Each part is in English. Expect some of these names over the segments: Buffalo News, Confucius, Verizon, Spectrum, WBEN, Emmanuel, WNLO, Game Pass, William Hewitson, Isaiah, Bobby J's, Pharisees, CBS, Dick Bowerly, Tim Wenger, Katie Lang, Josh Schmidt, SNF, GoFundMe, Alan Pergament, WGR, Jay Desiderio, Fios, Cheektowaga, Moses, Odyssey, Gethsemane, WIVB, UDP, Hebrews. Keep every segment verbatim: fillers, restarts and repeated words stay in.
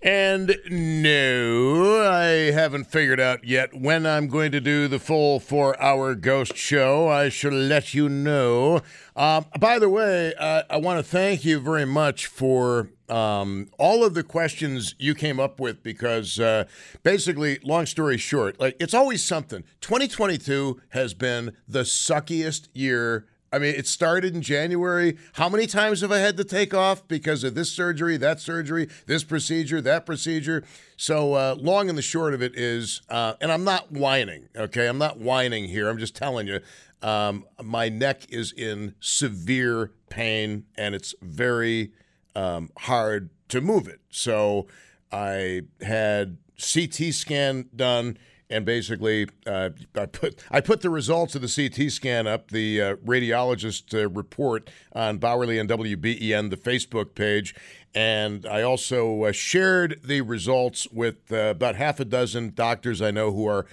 And no, I haven't figured out yet when I'm going to do the full four-hour ghost show. I shall let you know. Um, by the way, uh, I want to thank you very much for um, all of the questions you came up with because uh, basically, long story short, like it's always something. twenty twenty-two has been the suckiest year. I mean, it started in January. How many times have I had to take off because of this surgery, that surgery, this procedure, that procedure? So uh, long and the short of it is, uh, and I'm not whining, okay? I'm not whining here. I'm just telling you, um, my neck is in severe pain, and it's very um, hard to move it. So I had C T scan done. And basically, uh, I put I put the results of the C T scan up, the uh, radiologist uh, report on Bowerly and W B E N, the Facebook page. And I also uh, shared the results with uh, about half a dozen doctors I know who are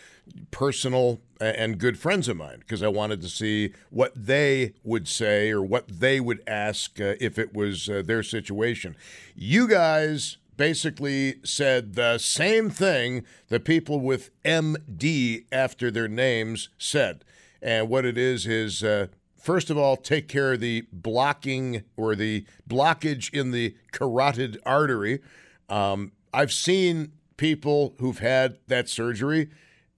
personal and good friends of mine because I wanted to see what they would say or what they would ask uh, if it was uh, their situation. You guys basically said the same thing the people with M D after their names said. And what it is is, uh, first of all, take care of the blocking or the blockage in the carotid artery. Um, I've seen people who've had that surgery,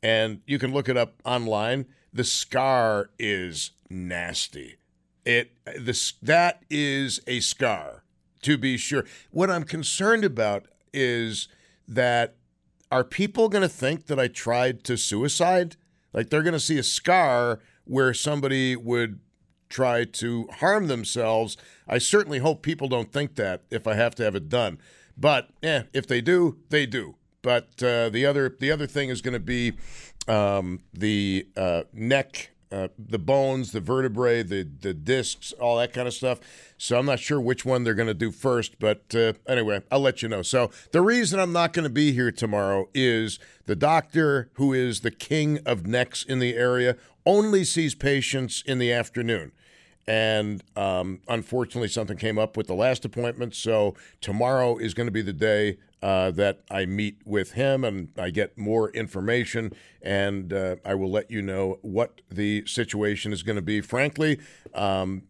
and you can look it up online. The scar is nasty. It this that is a scar. To be sure. What I'm concerned about is that are people going to think that I tried to suicide? Like they're going to see a scar where somebody would try to harm themselves. I certainly hope people don't think that if I have to have it done. But eh, if they do, they do. But uh, the other the other thing is going to be um, the uh, neck. Uh, the bones, the vertebrae, the, the discs, all that kind of stuff. So I'm not sure which one they're going to do first, but uh, anyway, I'll let you know. So the reason I'm not going to be here tomorrow is the doctor, who is the king of necks in the area, only sees patients in the afternoon. And um, unfortunately, something came up with the last appointment, so tomorrow is going to be the day uh, that I meet with him and I get more information, and uh, I will let you know what the situation is going to be. Frankly, um,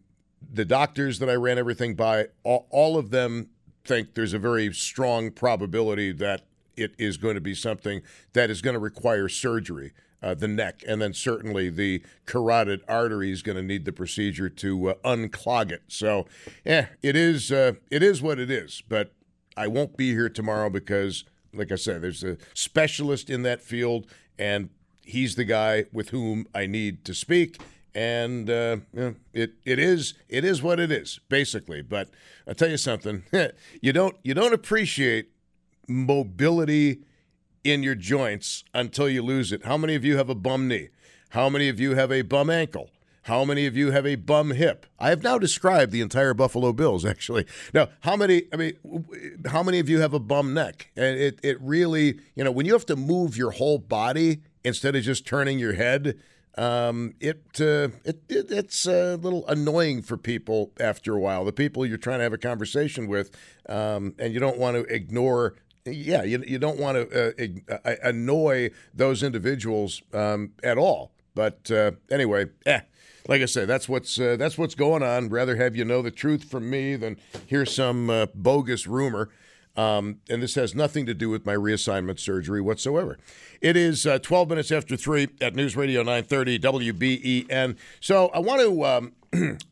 the doctors that I ran everything by, all, all of them think there's a very strong probability that it is going to be something that is going to require surgery. Uh, the neck, and then certainly the carotid artery is going to need the procedure to uh, unclog it. So, yeah, it is uh, it is what it is. But I won't be here tomorrow because, like I said, there's a specialist in that field, and he's the guy with whom I need to speak. And uh, you know, it it is it is what it is, basically. But I'll tell you something: you don't you don't appreciate mobility in your joints until you lose it. How many of you have a bum knee? How many of you have a bum ankle? How many of you have a bum hip? I have now described the entire Buffalo Bills, actually. Now, how many, I mean, how many of you have a bum neck? And it, it really, you know, when you have to move your whole body instead of just turning your head, um, it, uh, it, it it's a little annoying for people after a while. The people you're trying to have a conversation with, um, and you don't want to ignore. Yeah, you you don't want to uh, annoy those individuals um, at all. But uh, anyway, eh. Like I said, that's what's uh, that's what's going on. Rather have you know the truth from me than hear some uh, bogus rumor. Um, and this has nothing to do with my reassignment surgery whatsoever. It is uh, twelve minutes after three at News Radio nine thirty W B E N. So I want to um,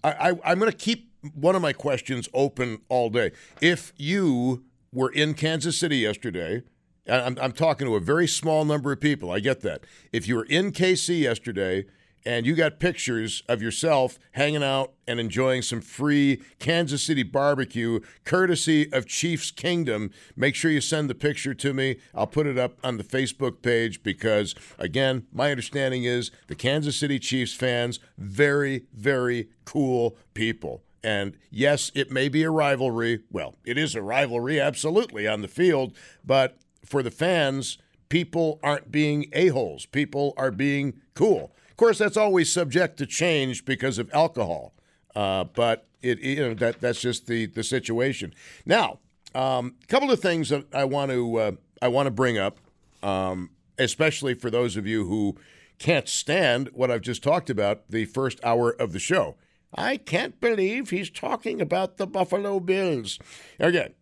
I, I, I'm going to keep one of my questions open all day. If you were in Kansas City yesterday, I'm, I'm talking to a very small number of people. I get that. If you were in K C yesterday and you got pictures of yourself hanging out and enjoying some free Kansas City barbecue, courtesy of Chiefs Kingdom, make sure you send the picture to me. I'll put it up on the Facebook page because, again, my understanding is the Kansas City Chiefs fans, very, very cool people. And, yes, it may be a rivalry. Well, it is a rivalry, absolutely, on the field. But for the fans, people aren't being a-holes. People are being cool. Of course, that's always subject to change because of alcohol, uh, but it, you know, that that's just the, the situation. Now, a um, couple of things that I want to uh, I want to bring up, um, especially for those of you who can't stand what I've just talked about the first hour of the show. I can't believe he's talking about the Buffalo Bills. Again,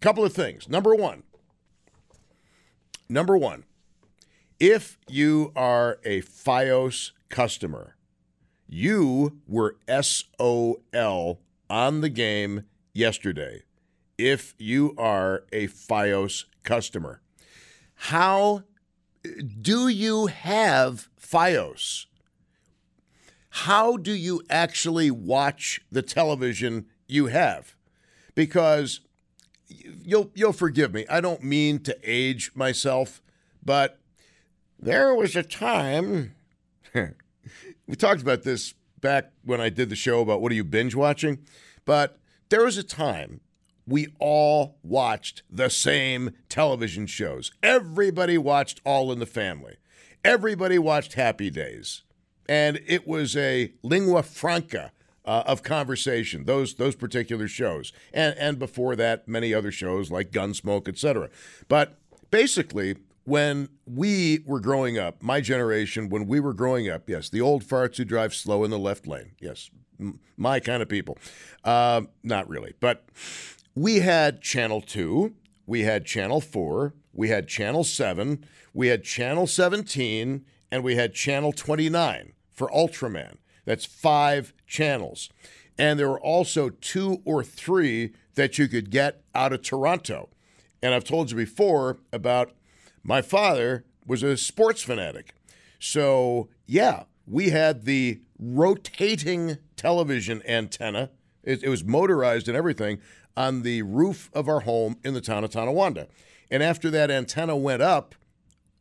a couple of things. Number one. Number one. If you are a Fios customer, you were S O L on the game yesterday. If you are a Fios customer, how do you have Fios? How do you actually watch the television you have? Because you'll you'll forgive me. I don't mean to age myself, but there was a time, we talked about this back when I did the show about what are you binge watching, but there was a time we all watched the same television shows. Everybody watched All in the Family. Everybody watched Happy Days. And it was a lingua franca uh, of conversation, those those particular shows. And, and before that, many other shows like Gunsmoke, et cetera. But basically, when we were growing up, my generation, when we were growing up, yes, the old farts who drive slow in the left lane. Yes, m- my kind of people. Uh, not really. But we had Channel two. We had Channel four. We had Channel seven. We had Channel seventeen. And we had Channel twenty-nine for Ultraman. That's five channels. And there were also two or three that you could get out of Toronto. And I've told you before about my father was a sports fanatic. So, yeah, we had the rotating television antenna. It, it was motorized and everything on the roof of our home in the town of Tonawanda. And after that antenna went up,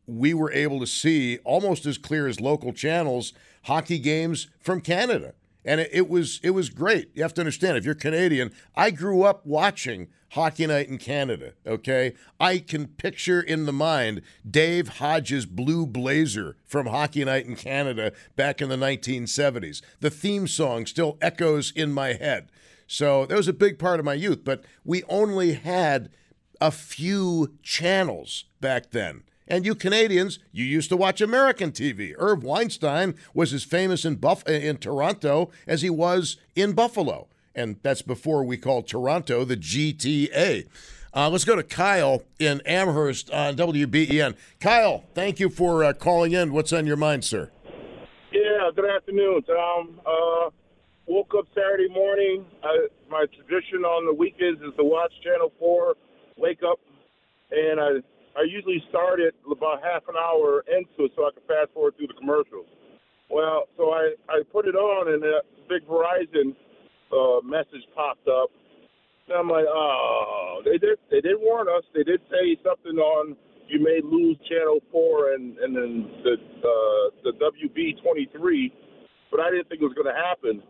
we were able to see almost as clear as local channels hockey games from Canada. And it, it was it was great. You have to understand, if you're Canadian, I grew up watching Hockey Night in Canada, okay? I can picture in the mind Dave Hodges' blue blazer from Hockey Night in Canada back in the nineteen seventies. The theme song still echoes in my head. So that was a big part of my youth, but we only had a few channels back then. And you Canadians, you used to watch American T V. Irv Weinstein was as famous in Buff- in Toronto as he was in Buffalo. And that's before we called Toronto the G T A. Uh, let's go to Kyle in Amherst on W B E N. Kyle, thank you for uh, calling in. What's on your mind, sir? Yeah, good afternoon, Tom. Uh, woke up Saturday morning. I, my tradition on the weekends is to watch Channel four, wake up, and I... I usually start it about half an hour into it so I can fast forward through the commercials. Well, so I, I put it on, and a big Verizon uh, message popped up. And I'm like, oh, they did they did warn us. They did say something on you may lose Channel four and, and then the, uh, the W B twenty-three, but I didn't think it was going to happen.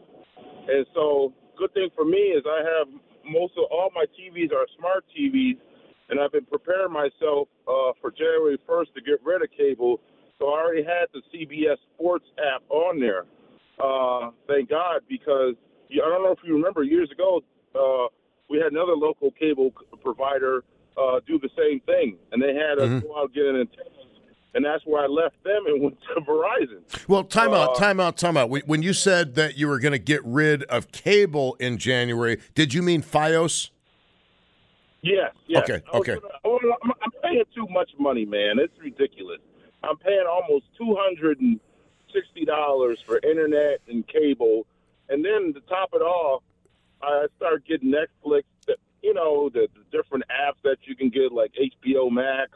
And so good thing for me is I have most of all my T Vs are smart T Vs, and I've been preparing myself uh, for January first to get rid of cable, so I already had the C B S Sports app on there. Uh, thank God, because I don't know if you remember, years ago, uh, we had another local cable provider uh, do the same thing, and they had us mm-hmm. go out and get an antenna and that's where I left them and went to Verizon. Well, time uh, out, time out, time out. When you said that you were going to get rid of cable in January, did you mean Fios? Yes, yes. Okay, I was, okay. I was, I was, I'm paying too much money, man. It's ridiculous. I'm paying almost two hundred sixty dollars for internet and cable, and then to top it all, I start getting Netflix, the, you know, the, the different apps that you can get, like H B O Max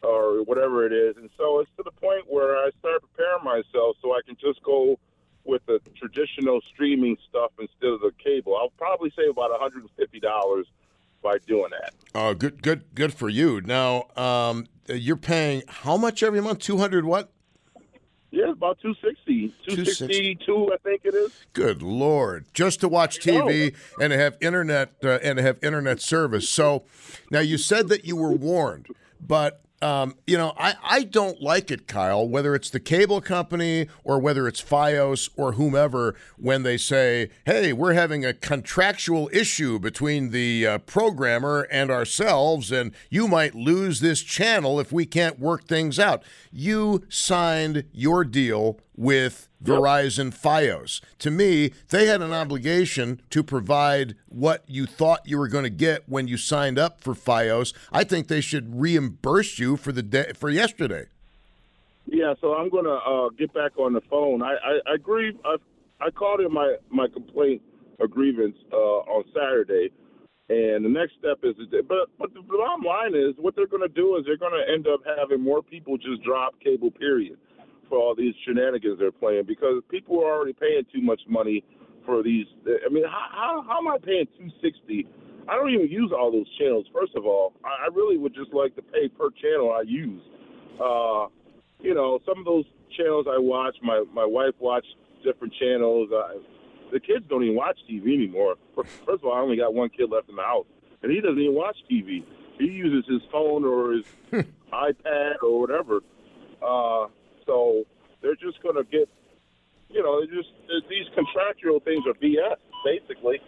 or whatever it is. And so it's to the point where I start preparing myself so I can just go with the traditional streaming stuff instead of the cable. I'll probably save about one hundred fifty dollars by doing that. Oh, uh, good, good, good for you. Now, um, you're paying how much every month? two hundred what? Yeah, about two sixty, two sixty-two, I think it is. Good Lord, just to watch T V and to have internet uh, and to have internet service. So, now you said that you were warned, but um, you know I, I don't like it, Kyle. Whether it's the cable company or whether it's Fios or whomever, when they say, "Hey, we're having a contractual issue between the uh, programmer and ourselves, and you might lose this channel if we can't work things out," you signed your deal with Verizon Fios. To me, they had an obligation to provide what you thought you were going to get when you signed up for Fios. I think they should reimburse you for the day, for yesterday. Yeah, so I'm going to uh, get back on the phone. I, I, I grieve. I, I called in my, my complaint or grievance uh, on Saturday, and the next step is, but, but the bottom line is what they're going to do is they're going to end up having more people just drop cable, period, for all these shenanigans they're playing, because people are already paying too much money for these. I mean, how how, how am I paying two hundred sixty dollars? I don't even use all those channels, first of all. I, I really would just like to pay per channel I use. Uh, you know, some of those channels I watch, my, my wife watched different channels. I, the kids don't even watch T V anymore. First of all, I only got one kid left in the house, and he doesn't even watch T V. He uses his phone or his iPad or whatever. Uh So they're just going to get, you know, they're just these contractual things are B S, basically.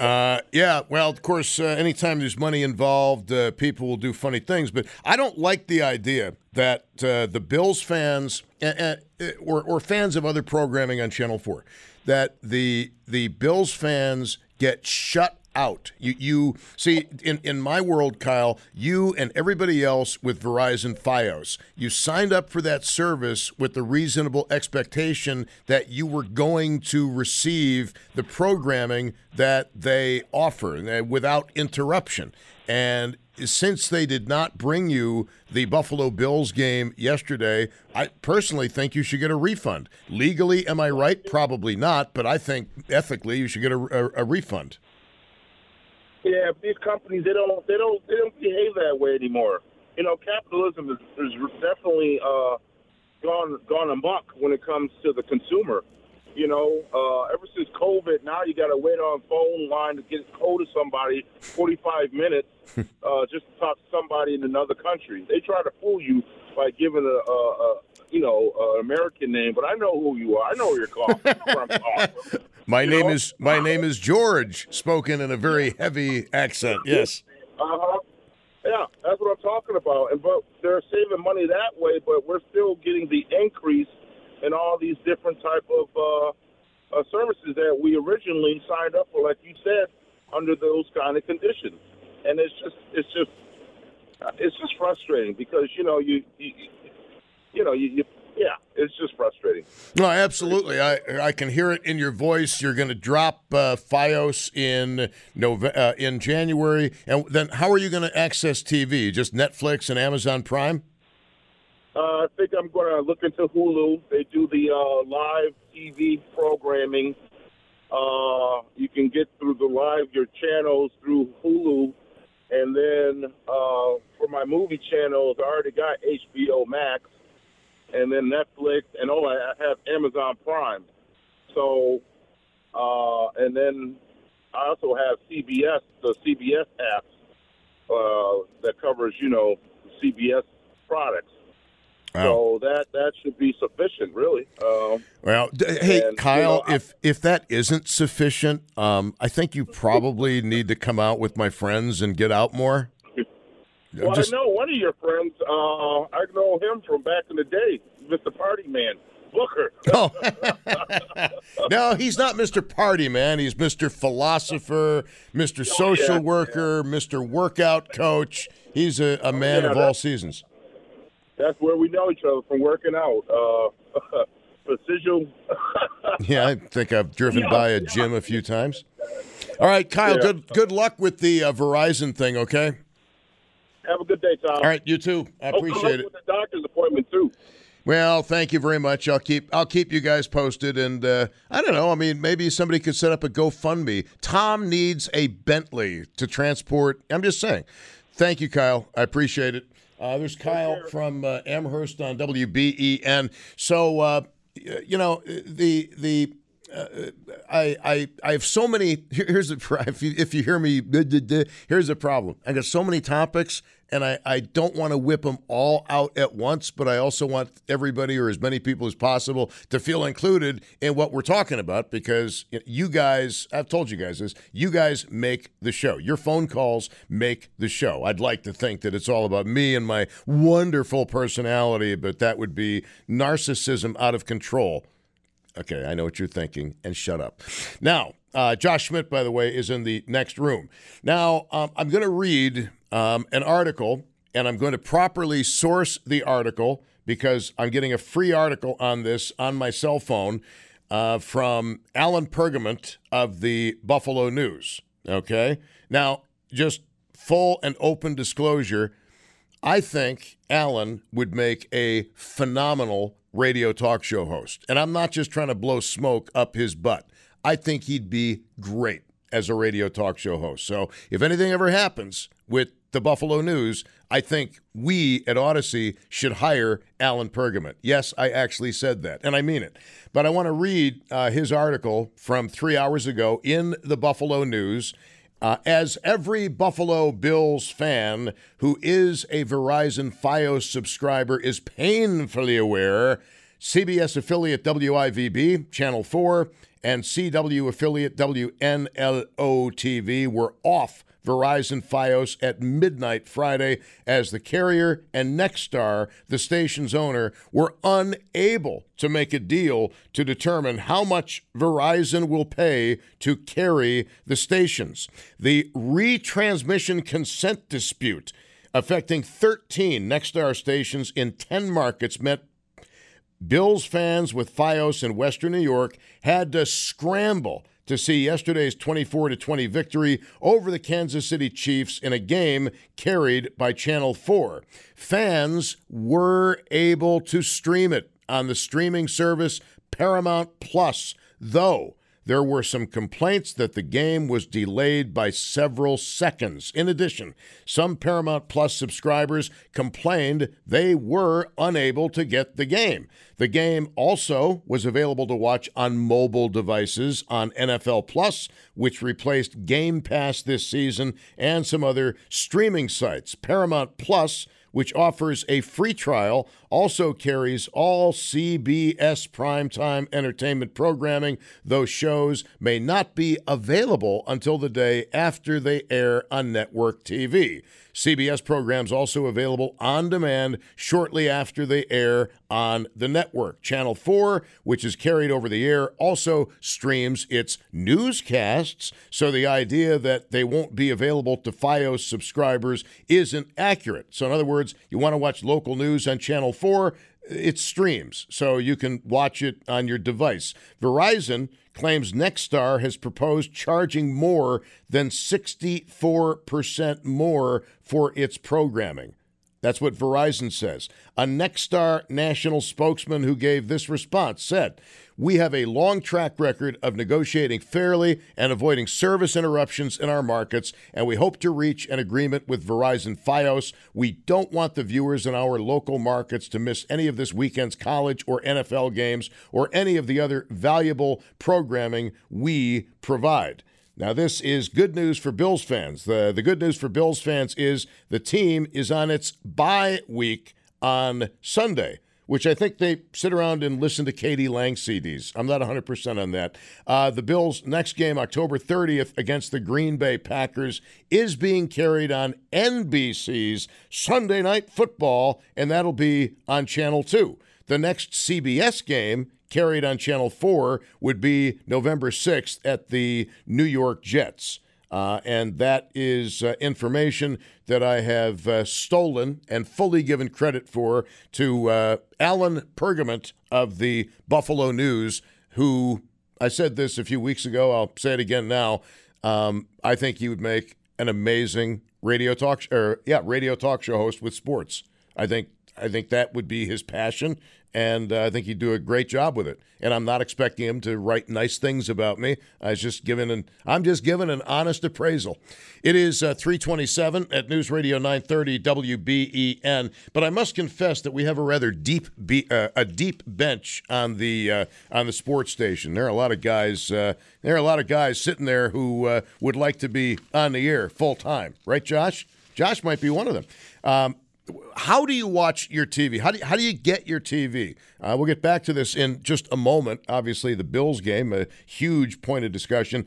Uh, yeah, well, of course, uh, anytime there's money involved, uh, people will do funny things. But I don't like the idea that uh, the Bills fans and, and, or, or fans of other programming on Channel four, that the the Bills fans get shut out. You you see, in, in my world, Kyle, you and everybody else with Verizon Fios, you signed up for that service with the reasonable expectation that you were going to receive the programming that they offer without interruption. And since they did not bring you the Buffalo Bills game yesterday, I personally think you should get a refund. Legally, am I right? Probably not, but I think ethically you should get a, a, a refund. Yeah, these companies, they don't, they don't, they don't behave that way anymore. You know, capitalism is, is definitely uh, gone, gone amok when it comes to the consumer. You know, uh, ever since COVID, now you got to wait on phone line to get a hold of somebody forty-five minutes uh, just to talk to somebody in another country. They try to fool you by giving a, a, a you know, an American name, but I know who you are. I know who you're calling. I'm calling. My you name know? is my name is George, spoken in a very heavy accent. Yes. Uh-huh. Yeah, that's what I'm talking about. And but they're saving money that way, but we're still getting the increase in all these different type of uh, uh, services that we originally signed up for, like you said, under those kind of conditions. And it's just it's just it's just frustrating because you know you you, you know you. you Yeah, it's just frustrating. No, absolutely. I I can hear it in your voice. You're going to drop uh, Fios in Nove- uh, in January, and then how are you going to access T V? Just Netflix and Amazon Prime? Uh, I think I'm going to look into Hulu. They do the uh, live T V programming. Uh, you can get through the live your channels through Hulu, and then uh, for my movie channels, I already got H B O Max. And then Netflix, and oh, I have Amazon Prime. So, uh, and then I also have C B S, the C B S apps uh, that covers, you know, C B S products. Wow. So that, that should be sufficient, really. Um, well, d- hey, and, Kyle, you know, if if that isn't sufficient, um, I think you probably need to come out with my friends and get out more. Well, just... I know one of your friends. Uh, I know him from back in the day, Mister Party Man, Booker. Oh. No, he's not Mister Party Man. He's Mister Philosopher, Mister Oh, Social yeah, Worker, yeah. Mister Workout Coach. He's a, a man yeah, of all seasons. That's where we know each other from working out. Uh, precision. Yeah, I think I've driven yeah, by a yeah. gym a few times. All right, Kyle, yeah. good good luck with the uh, Verizon thing, okay? Have a good day, Tom. All right, you too. I oh, appreciate it. With the doctor's appointment too. Well, thank you very much. I'll keep I'll keep you guys posted, and uh, I don't know. I mean, maybe somebody could set up a GoFundMe. Tom needs a Bentley to transport. I'm just saying. Thank you, Kyle. I appreciate it. Uh, there's Kyle from uh, Amherst on W B E N. So uh, you know the the. Uh, I, I I have so many. Here's the if you, if you hear me, here's the problem. I got so many topics, and I, I don't want to whip them all out at once, but I also want everybody or as many people as possible to feel included in what we're talking about, because you guys, I've told you guys this, you guys make the show. Your phone calls make the show. I'd like to think that it's all about me and my wonderful personality, but that would be narcissism out of control. Okay, I know what you're thinking, and shut up. Now, uh, Josh Schmidt, by the way, is in the next room. Now, um, I'm going to read um, an article, and I'm going to properly source the article because I'm getting a free article on this on my cell phone uh, from Alan Pergament of the Buffalo News. Okay? Now, just full and open disclosure, I think Alan would make a phenomenal radio talk show host. And I'm not just trying to blow smoke up his butt. I think he'd be great as a radio talk show host. So if anything ever happens with the Buffalo News, I think we at Odyssey should hire Alan Pergament. Yes, I actually said that, and I mean it. But I want to read uh, his article from three hours ago in the Buffalo News. Uh, as every Buffalo Bills fan who is a Verizon Fios subscriber is painfully aware, C B S affiliate W I V B, Channel four, and C W affiliate W N L O T V were off Verizon Fios at midnight Friday as the carrier and Nexstar, the station's owner, were unable to make a deal to determine how much Verizon will pay to carry the stations. The retransmission consent dispute affecting thirteen Nexstar stations in ten markets meant Bills fans with Fios in Western New York had to scramble to see yesterday's twenty-four to twenty victory over the Kansas City Chiefs in a game carried by Channel four. Fans were able to stream it on the streaming service Paramount Plus, though there were some complaints that the game was delayed by several seconds. In addition, some Paramount Plus subscribers complained they were unable to get the game. The game also was available to watch on mobile devices on N F L Plus, which replaced Game Pass this season, and some other streaming sites. Paramount Plus, which offers a free trial, also carries all C B S primetime entertainment programming. Those shows may not be available until the day after they air on network T V. C B S programs also available on demand shortly after they air on the network. Channel four, which is carried over the air, also streams its newscasts, so the idea that they won't be available to Fios subscribers isn't accurate. So in other words, you want to watch local news on Channel four, it streams, so you can watch it on your device. Verizon claims Nexstar has proposed charging more than sixty-four percent more for its programming. That's what Verizon says. A Nexstar national spokesman who gave this response said, "We have a long track record of negotiating fairly and avoiding service interruptions in our markets, and we hope to reach an agreement with Verizon Fios. We don't want the viewers in our local markets to miss any of this weekend's college or N F L games or any of the other valuable programming we provide." Now, this is good news for Bills fans. The, the good news for Bills fans is the team is on its bye week on Sunday, which I think they sit around and listen to Katie Lang C Ds. I'm not one hundred percent on that. Uh, the Bills' next game, October thirtieth, against the Green Bay Packers, is being carried on N B C's Sunday Night Football, and that'll be on Channel two. The next C B S game, carried on Channel four, would be November sixth at the New York Jets. Uh, and that is uh, information that I have uh, stolen and fully given credit for to uh, Alan Pergament of the Buffalo News, who, I said this a few weeks ago, I'll say it again now, um, I think he would make an amazing radio talk sh- or yeah, radio talk show host with sports. I think I think that would be his passion, and uh, I think he'd do a great job with it. And I'm not expecting him to write nice things about me. I was just giving an I'm just giving an honest appraisal. It is uh, three twenty-seven at News Radio nine thirty W B E N. But I must confess that we have a rather deep be- uh, a deep bench on the uh, on the sports station. There are a lot of guys. Uh, there are a lot of guys sitting there who uh, would like to be on the air full time, right, Josh? Josh might be one of them. Um, How do you watch your T V? How do you, how do you get your T V? Uh, we'll get back to this in just a moment. Obviously, the Bills game, a huge point of discussion.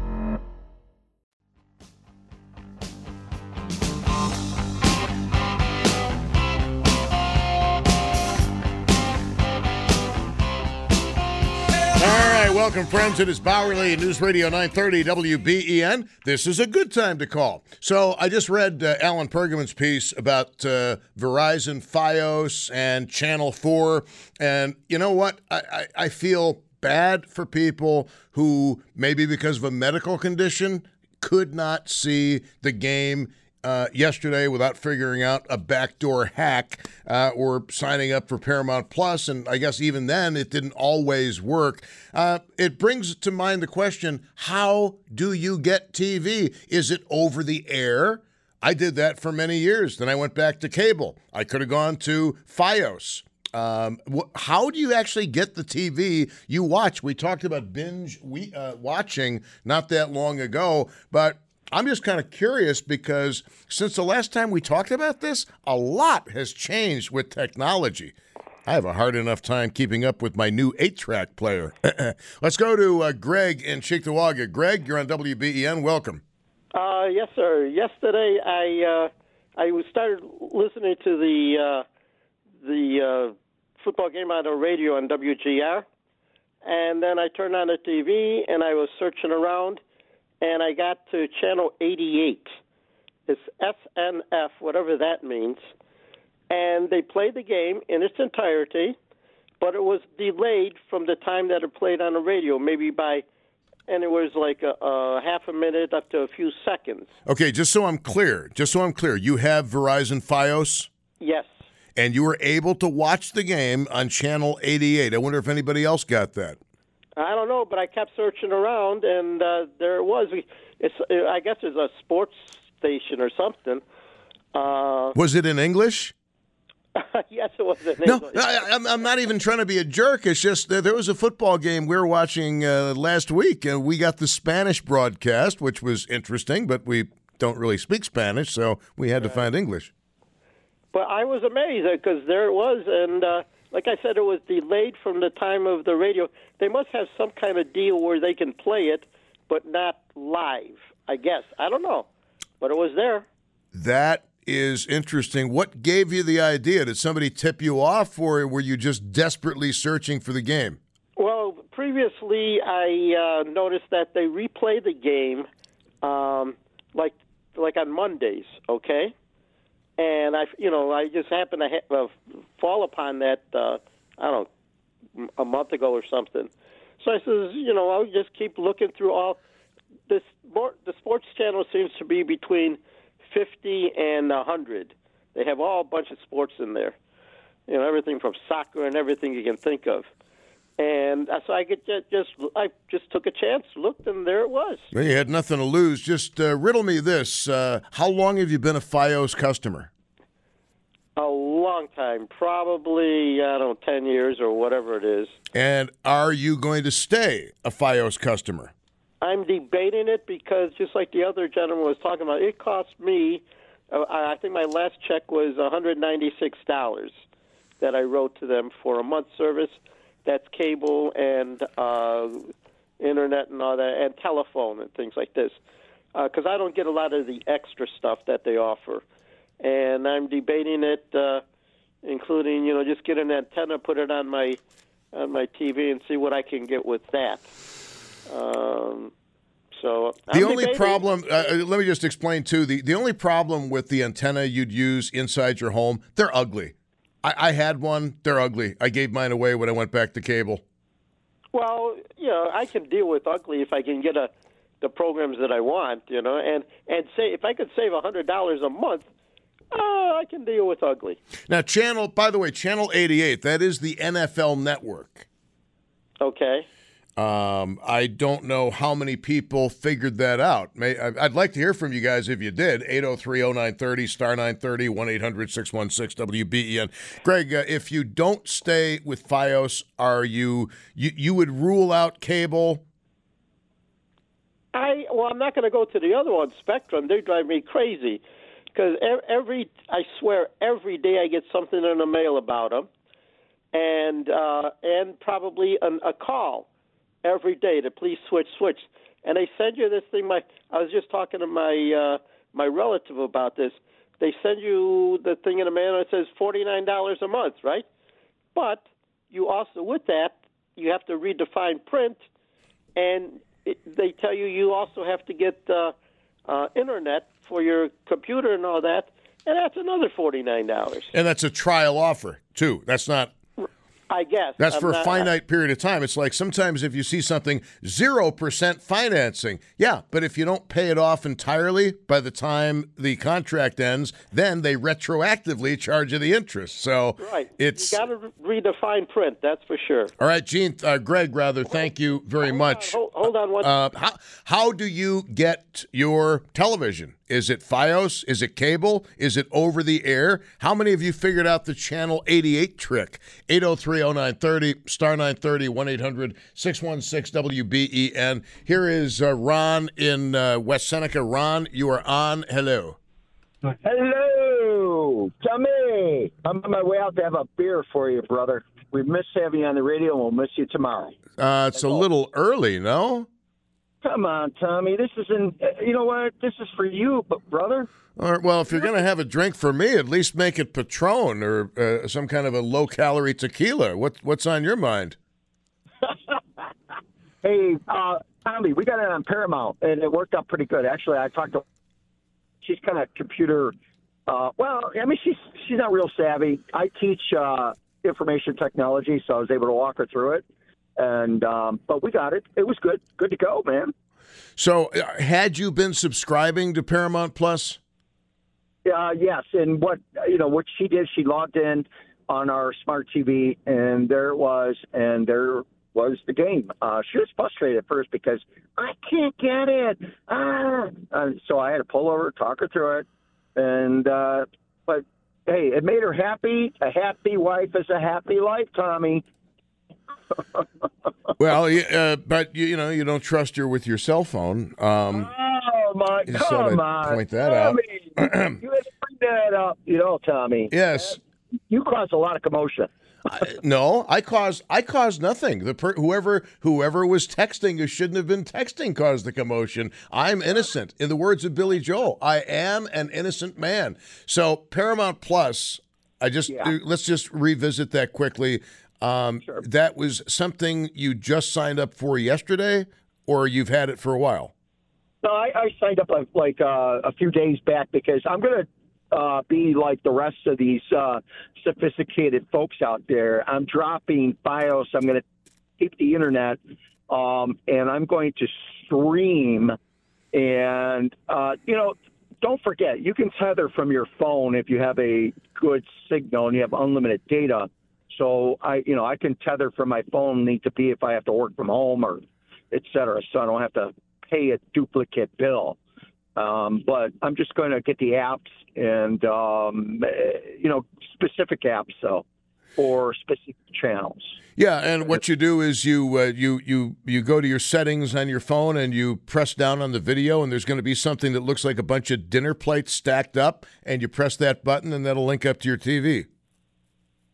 Welcome, friends. It is Bowerly, News Radio nine thirty W B E N. This is a good time to call. So I just read uh, Alan Pergament's piece about uh, Verizon, Fios, and Channel four. And you know what? I, I, I feel bad for people who, maybe because of a medical condition, could not see the game Uh, yesterday without figuring out a backdoor hack uh, or signing up for Paramount Plus, and I guess even then it didn't always work. Uh, it brings to mind the question, how do you get T V? Is it over the air? I did that for many years. Then I went back to cable. I could have gone to Fios. Um, wh- how do you actually get the T V you watch? We talked about binge we- uh, watching not that long ago, but I'm just kind of curious because since the last time we talked about this, a lot has changed with technology. I have a hard enough time keeping up with my new eight-track player. Let's go to uh, Greg in Cheektowaga. Greg, you're on W B E N. Welcome. Uh, yes, sir. Yesterday, I uh, I started listening to the uh, the uh, football game on the radio on W G R, and then I turned on the T V and I was searching around. And I got to channel eighty-eight. It's S N F, whatever that means. And they played the game in its entirety, but it was delayed from the time that it played on the radio, maybe by anywhere like a, a half a minute up to a few seconds. Okay, just so I'm clear, just so I'm clear, you have Verizon Fios? Yes. And you were able to watch the game on channel eighty-eight. I wonder if anybody else got that. I don't know, but I kept searching around, and uh, there it was. It's, I guess it's a sports station or something. Uh, was it in English? Yes, it was in no, English. No, I'm, I'm not even trying to be a jerk. It's just that there was a football game we were watching uh, last week, and we got the Spanish broadcast, which was interesting, but we don't really speak Spanish, so we had right. to find English. But I was amazed because there it was, and uh, like I said, it was delayed from the time of the radio. They must have some kind of deal where they can play it, but not live, I guess. I don't know, but it was there. That is interesting. What gave you the idea? Did somebody tip you off, or were you just desperately searching for the game? Well, previously I uh, noticed that they replay the game um, like like on Mondays, okay? And I, you know, I just happened to ha- uh, fall upon that, uh, I don't know, a month ago or something. So I says, you know, I'll just keep looking through all this. More, the sports channel seems to be between fifty and one hundred. They have all a bunch of sports in there. You know, everything from soccer and everything you can think of. And so I could just, just I just took a chance, looked, and there it was. Well, you had nothing to lose. Just uh, riddle me this. Uh, how long have you been a Fios customer? A long time. Probably, I don't know, ten years or whatever it is. And are you going to stay a Fios customer? I'm debating it because just like the other gentleman was talking about, it cost me, uh, I think my last check was one hundred ninety-six dollars that I wrote to them for a month service. That's cable and uh, internet and all that, and telephone and things like this. Because uh, I don't get a lot of the extra stuff that they offer. And I'm debating it, uh, including, you know, just get an antenna, put it on my on my T V, and see what I can get with that. Um, so I'm the only debating. problem, uh, let me just explain, too, the, the only problem with the antenna you'd use inside your home, they're ugly. I, I had one. They're ugly. I gave mine away when I went back to cable. Well, you know, I can deal with ugly if I can get a, the programs that I want, you know, and, and say if I could save one hundred dollars a month, uh, I can deal with ugly. Now, channel, by the way, Channel eighty-eight, that is the N F L Network. Okay. Um, I don't know how many people figured that out. May, I'd like to hear from you guys if you did. eight oh three oh nine three oh, star nine thirty, one eight hundred six one six W B E N. Greg, uh, if you don't stay with Fios, are you, you you would rule out cable? I well, I'm not going to go to the other one, Spectrum. They drive me crazy because every I swear every day I get something in the mail about them, and uh, and probably an, a call. Every day to please switch, switch. And they send you this thing. My I was just talking to my uh, my relative about this. They send you the thing in a mail that says forty-nine dollars a month, right? But you also, with that, you have to read the fine print, and it, they tell you you also have to get uh, uh, internet for your computer and all that, and that's another forty-nine dollars. And that's a trial offer, too. That's not... I guess. That's I'm for not, a finite period of time. It's like sometimes if you see something, zero percent financing. Yeah, but if you don't pay it off entirely by the time the contract ends, then they retroactively charge you the interest. So right. it's... you got to read the fine print, that's for sure. All right, Gene, uh, Greg, rather, thank you very hold much. On, hold, hold on one uh, how, how do you get your television? Is it Fios? Is it cable? Is it over the air? How many of you figured out the Channel eighty-eight trick? eight oh three oh nine three oh, star nine thirty, one eight hundred six one six W B E N. Here is uh, Ron in uh, West Seneca. Ron, you are on. Hello. Hello. Tommy. I'm on my way out to have a beer for you, brother. We missed having you on the radio, and we'll miss you tomorrow. Uh, it's That's a all. little early, no? Come on, Tommy. This isn't, you know what? This is for you, but brother. All right. Well, if you're going to have a drink for me, at least make it Patron or uh, some kind of a low-calorie tequila. What, what's on your mind? Hey, uh, Tommy, we got it on Paramount, and it worked out pretty good. Actually, I talked to she's kind of computer. Uh, well, I mean, she's she's not real savvy. I teach uh, information technology, so I was able to walk her through it. And um, but we got it. It was good. Good to go, man. So uh, had you been subscribing to Paramount Plus? Uh, yes. And what you know, what she did, she logged in on our smart T V, and there it was. And there was the game. Uh, she was frustrated at first because, I can't get it. Ah. Uh, so I had to pull over, talk her through it. And uh, but, hey, it made her happy. A happy wife is a happy life, Tommy. Well, uh, but, you know, you don't trust her with your cell phone. Um, oh, my God. So to point that out. You had to bring that up, you know, Tommy. Yes. Uh, you caused a lot of commotion. I, no, I caused I caused nothing. The per, whoever whoever was texting who shouldn't have been texting caused the commotion. I'm innocent. In the words of Billy Joel, I am an innocent man. So Paramount Plus, I just yeah. let's just revisit that quickly. Um, sure. That was something you just signed up for yesterday, or you've had it for a while? No, I, I signed up like uh, a few days back because I'm gonna. Uh, be like the rest of these uh, sophisticated folks out there. I'm dropping Fios. I'm going to keep the internet, um, and I'm going to stream. And, uh, you know, don't forget, you can tether from your phone if you have a good signal and you have unlimited data. So, I, you know, I can tether from my phone, need to be if I have to work from home or et cetera, so I don't have to pay a duplicate bill. Um, but I'm just going to get the apps and, um, you know, specific apps, so, for specific channels. Yeah, and what you do is you uh, you you you go to your settings on your phone and you press down on the video, and there's going to be something that looks like a bunch of dinner plates stacked up, and you press that button, and that'll link up to your T V.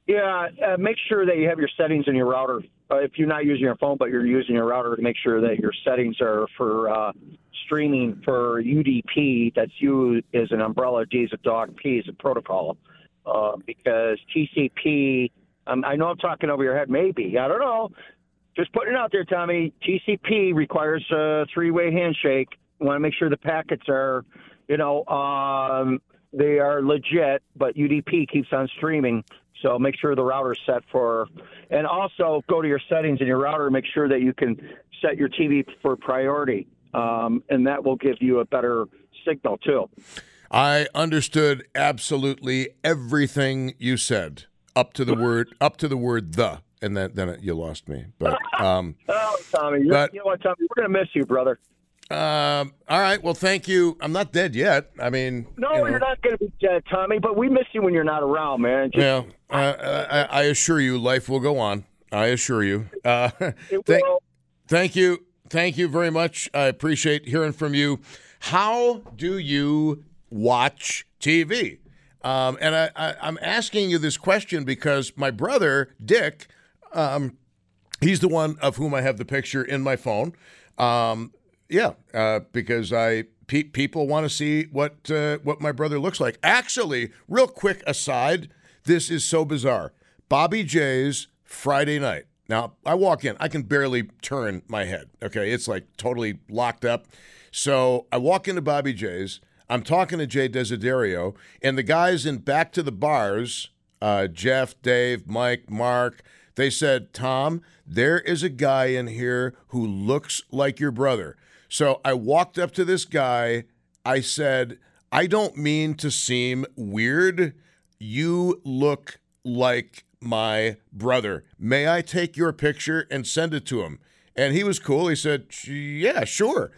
Yeah, uh, make sure that you have your settings in your router. Uh, if you're not using your phone, but you're using your router, to make sure that your settings are for uh, streaming for U D P. That's U is an umbrella, D is a dog, P is a protocol. Uh, because T C P, um, I know I'm talking over your head, maybe. I don't know. Just putting it out there, Tommy. T C P requires a three-way handshake. Want to make sure the packets are, you know, um, they are legit, but U D P keeps on streaming. So make sure the router's set for, and also go to your settings in your router and make sure that you can set your T V for priority, um, and that will give you a better signal too. I understood absolutely everything you said, up to the word, up to the word the, and then then it, you lost me. But um, oh, Tommy, but, you know what, Tommy, we're gonna miss you, brother. Um, all right. Well, thank you. I'm not dead yet. I mean, no, you know. You're not going to be dead, Tommy. But we miss you when you're not around, man. Just, yeah, I, I, I assure you, life will go on. I assure you. Uh, thank, thank you, thank you very much. I appreciate hearing from you. How do you watch T V? Um, and I, I, I'm asking you this question because my brother Dick, um, he's the one of whom I have the picture in my phone. Um. Yeah, uh, because I pe- people want to see what uh, what my brother looks like. Actually, real quick aside, this is so bizarre. Bobby J's Friday night. Now, I walk in. I can barely turn my head. Okay, it's like totally locked up. So I walk into Bobby J's. I'm talking to Jay Desiderio, and the guys in Back to the Bars, uh, Jeff, Dave, Mike, Mark, they said, Tom, there is a guy in here who looks like your brother. So I walked up to this guy. I said, I don't mean to seem weird. You look like my brother. May I take your picture and send it to him? And he was cool. He said, yeah, sure.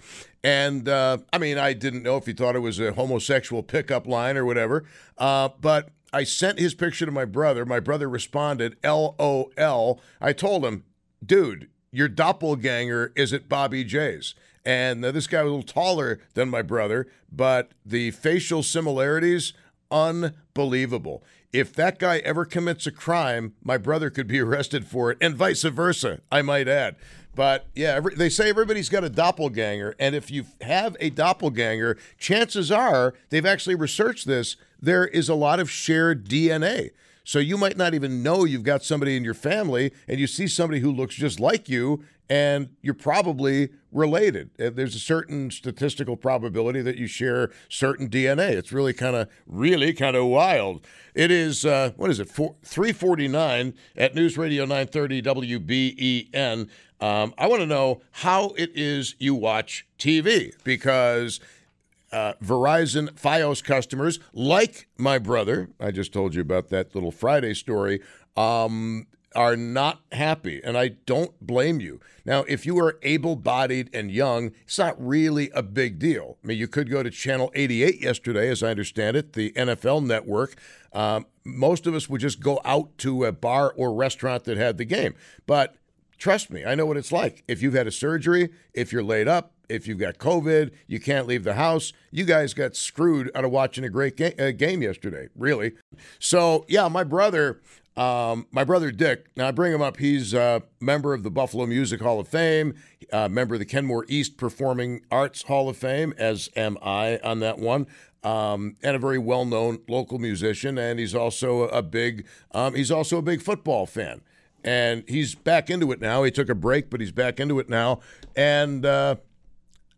And, uh, I mean, I didn't know if he thought it was a homosexual pickup line or whatever. Uh, but I sent his picture to my brother. My brother responded, L O L. I told him, dude, your doppelganger is at Bobby J's. And uh, this guy was a little taller than my brother, but the facial similarities, unbelievable. If that guy ever commits a crime, my brother could be arrested for it, and vice versa, I might add. But, yeah, every, they say everybody's got a doppelganger, and if you have a doppelganger, chances are, they've actually researched this, there is a lot of shared D N A. So you might not even know you've got somebody in your family, and you see somebody who looks just like you, and you're probably related. There's a certain statistical probability that you share certain D N A. It's really kind of, really kind of wild. It is, uh, what is it, Four, three forty-nine at News Radio nine thirty W B E N. Um, I want to know how it is you watch T V, because uh, Verizon Fios customers, like my brother, I just told you about that little Friday story, um, are not happy, and I don't blame you. Now, if you are able-bodied and young, it's not really a big deal. I mean, you could go to Channel eighty-eight yesterday, as I understand it, the N F L Network. Um, most of us would just go out to a bar or restaurant that had the game. But trust me, I know what it's like. If you've had a surgery, if you're laid up, if you've got COVID, you can't leave the house. You guys got screwed out of watching a great ga- uh, game yesterday, really. So, yeah, my brother... Um, my brother Dick, now I bring him up, he's a member of the Buffalo Music Hall of Fame, a member of the Kenmore East Performing Arts Hall of Fame, as am I on that one, um, and a very well-known local musician, and he's also a big, um, he's also a big football fan, and he's back into it now. He took a break, but he's back into it now, and uh,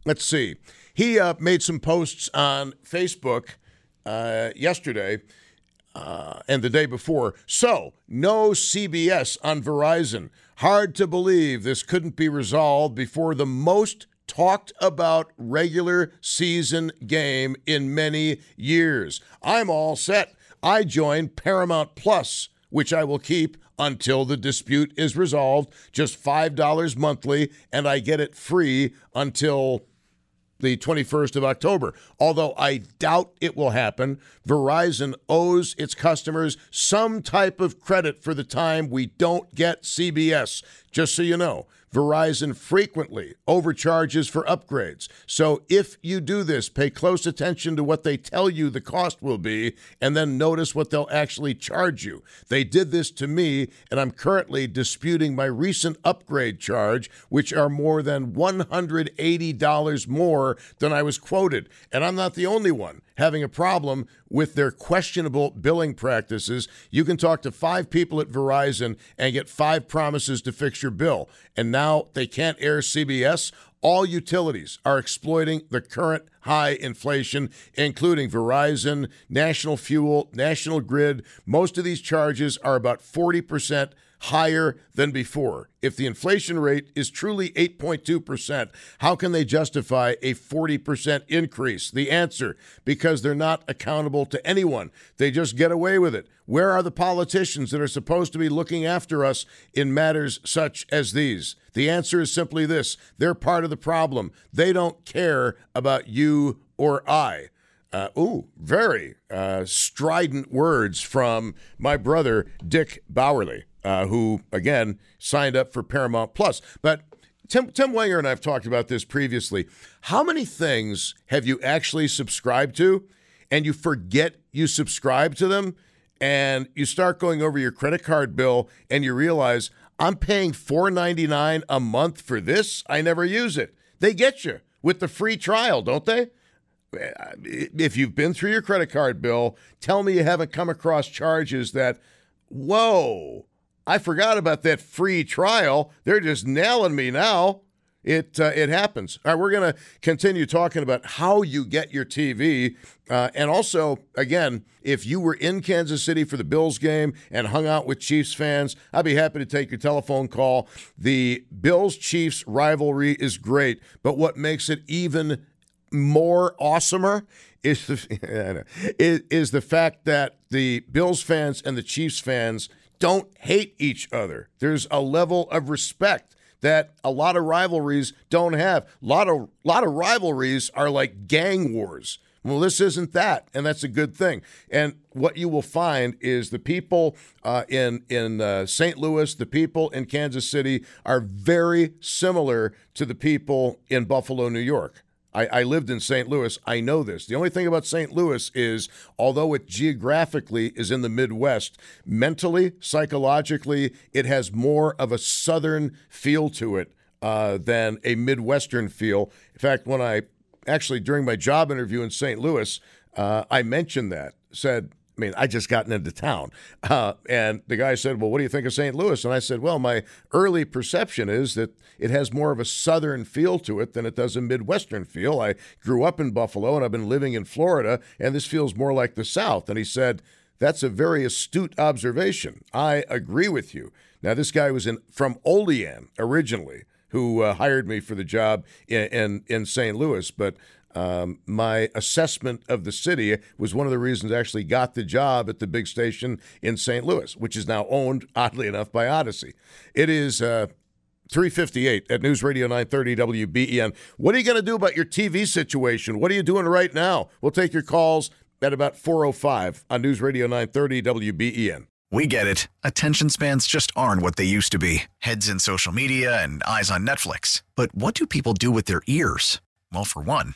let's see. He uh, made some posts on Facebook uh, yesterday, Uh, and the day before. So, no C B S on Verizon. Hard to believe this couldn't be resolved before the most talked about regular season game in many years. I'm all set. I joined Paramount Plus, which I will keep until the dispute is resolved. Just five dollars monthly, and I get it free until the twenty-first of October, although I doubt it will happen. Verizon owes its customers some type of credit for the time we don't get C B S. Just so you know, Verizon frequently overcharges for upgrades. So if you do this, pay close attention to what they tell you the cost will be, and then notice what they'll actually charge you. They did this to me, and I'm currently disputing my recent upgrade charge, which are more than one hundred eighty dollars more than I was quoted. And I'm not the only one having a problem with their questionable billing practices. You can talk to five people at Verizon and get five promises to fix your bill. And now they can't air C B S. All utilities are exploiting the current high inflation, including Verizon, National Fuel, National Grid. Most of these charges are about forty percent higher than before. If the inflation rate is truly eight point two percent, how can they justify a forty percent increase? The answer, because they're not accountable to anyone. They just get away with it. Where are the politicians that are supposed to be looking after us in matters such as these? The answer is simply this. They're part of the problem. They don't care about you or I. Uh, ooh, very uh, strident words from my brother, Dick Bowerly. Uh, who, again, signed up for Paramount Plus. But Tim, Tim Wenger and I have talked about this previously. How many things have you actually subscribed to and you forget you subscribe to them, and you start going over your credit card bill and you realize, I'm paying four dollars and ninety-nine cents a month for this? I never use it. They get you with the free trial, don't they? If you've been through your credit card bill, tell me you haven't come across charges that, whoa, I forgot about that free trial. They're just nailing me now. It uh, it happens. All right, we're going to continue talking about how you get your T V. Uh, and also, again, if you were in Kansas City for the Bills game and hung out with Chiefs fans, I'd be happy to take your telephone call. The Bills-Chiefs rivalry is great, but what makes it even more awesomer is the, is, is the fact that the Bills fans and the Chiefs fans don't hate each other. There's a level of respect that a lot of rivalries don't have. A lot of, lot of rivalries are like gang wars. Well, this isn't that, and that's a good thing. And what you will find is the people uh, in in uh, Saint Louis, the people in Kansas City are very similar to the people in Buffalo, New York. I, I lived in Saint Louis. I know this. The only thing about Saint Louis is, although it geographically is in the Midwest, mentally, psychologically, it has more of a Southern feel to it uh, than a Midwestern feel. In fact, when I actually, during my job interview in Saint Louis, uh, I mentioned that, said, I mean, I just gotten into town. Uh, and the guy said, well, what do you think of Saint Louis? And I said, well, my early perception is that it has more of a Southern feel to it than it does a Midwestern feel. I grew up in Buffalo, and I've been living in Florida, and this feels more like the South. And he said, that's a very astute observation. I agree with you. Now, this guy was in from Olean originally, who uh, hired me for the job in, in, in Saint Louis, but Um, my assessment of the city was one of the reasons I actually got the job at the big station in Saint Louis, which is now owned, oddly enough, by Odyssey. It is uh, three fifty-eight at News Radio nine thirty W B E N. What are you going to do about your T V situation? What are you doing right now? We'll take your calls at about four oh five on News Radio nine thirty W B E N. We get it. Attention spans just aren't what they used to be. Heads in social media and eyes on Netflix. But what do people do with their ears? Well, for one,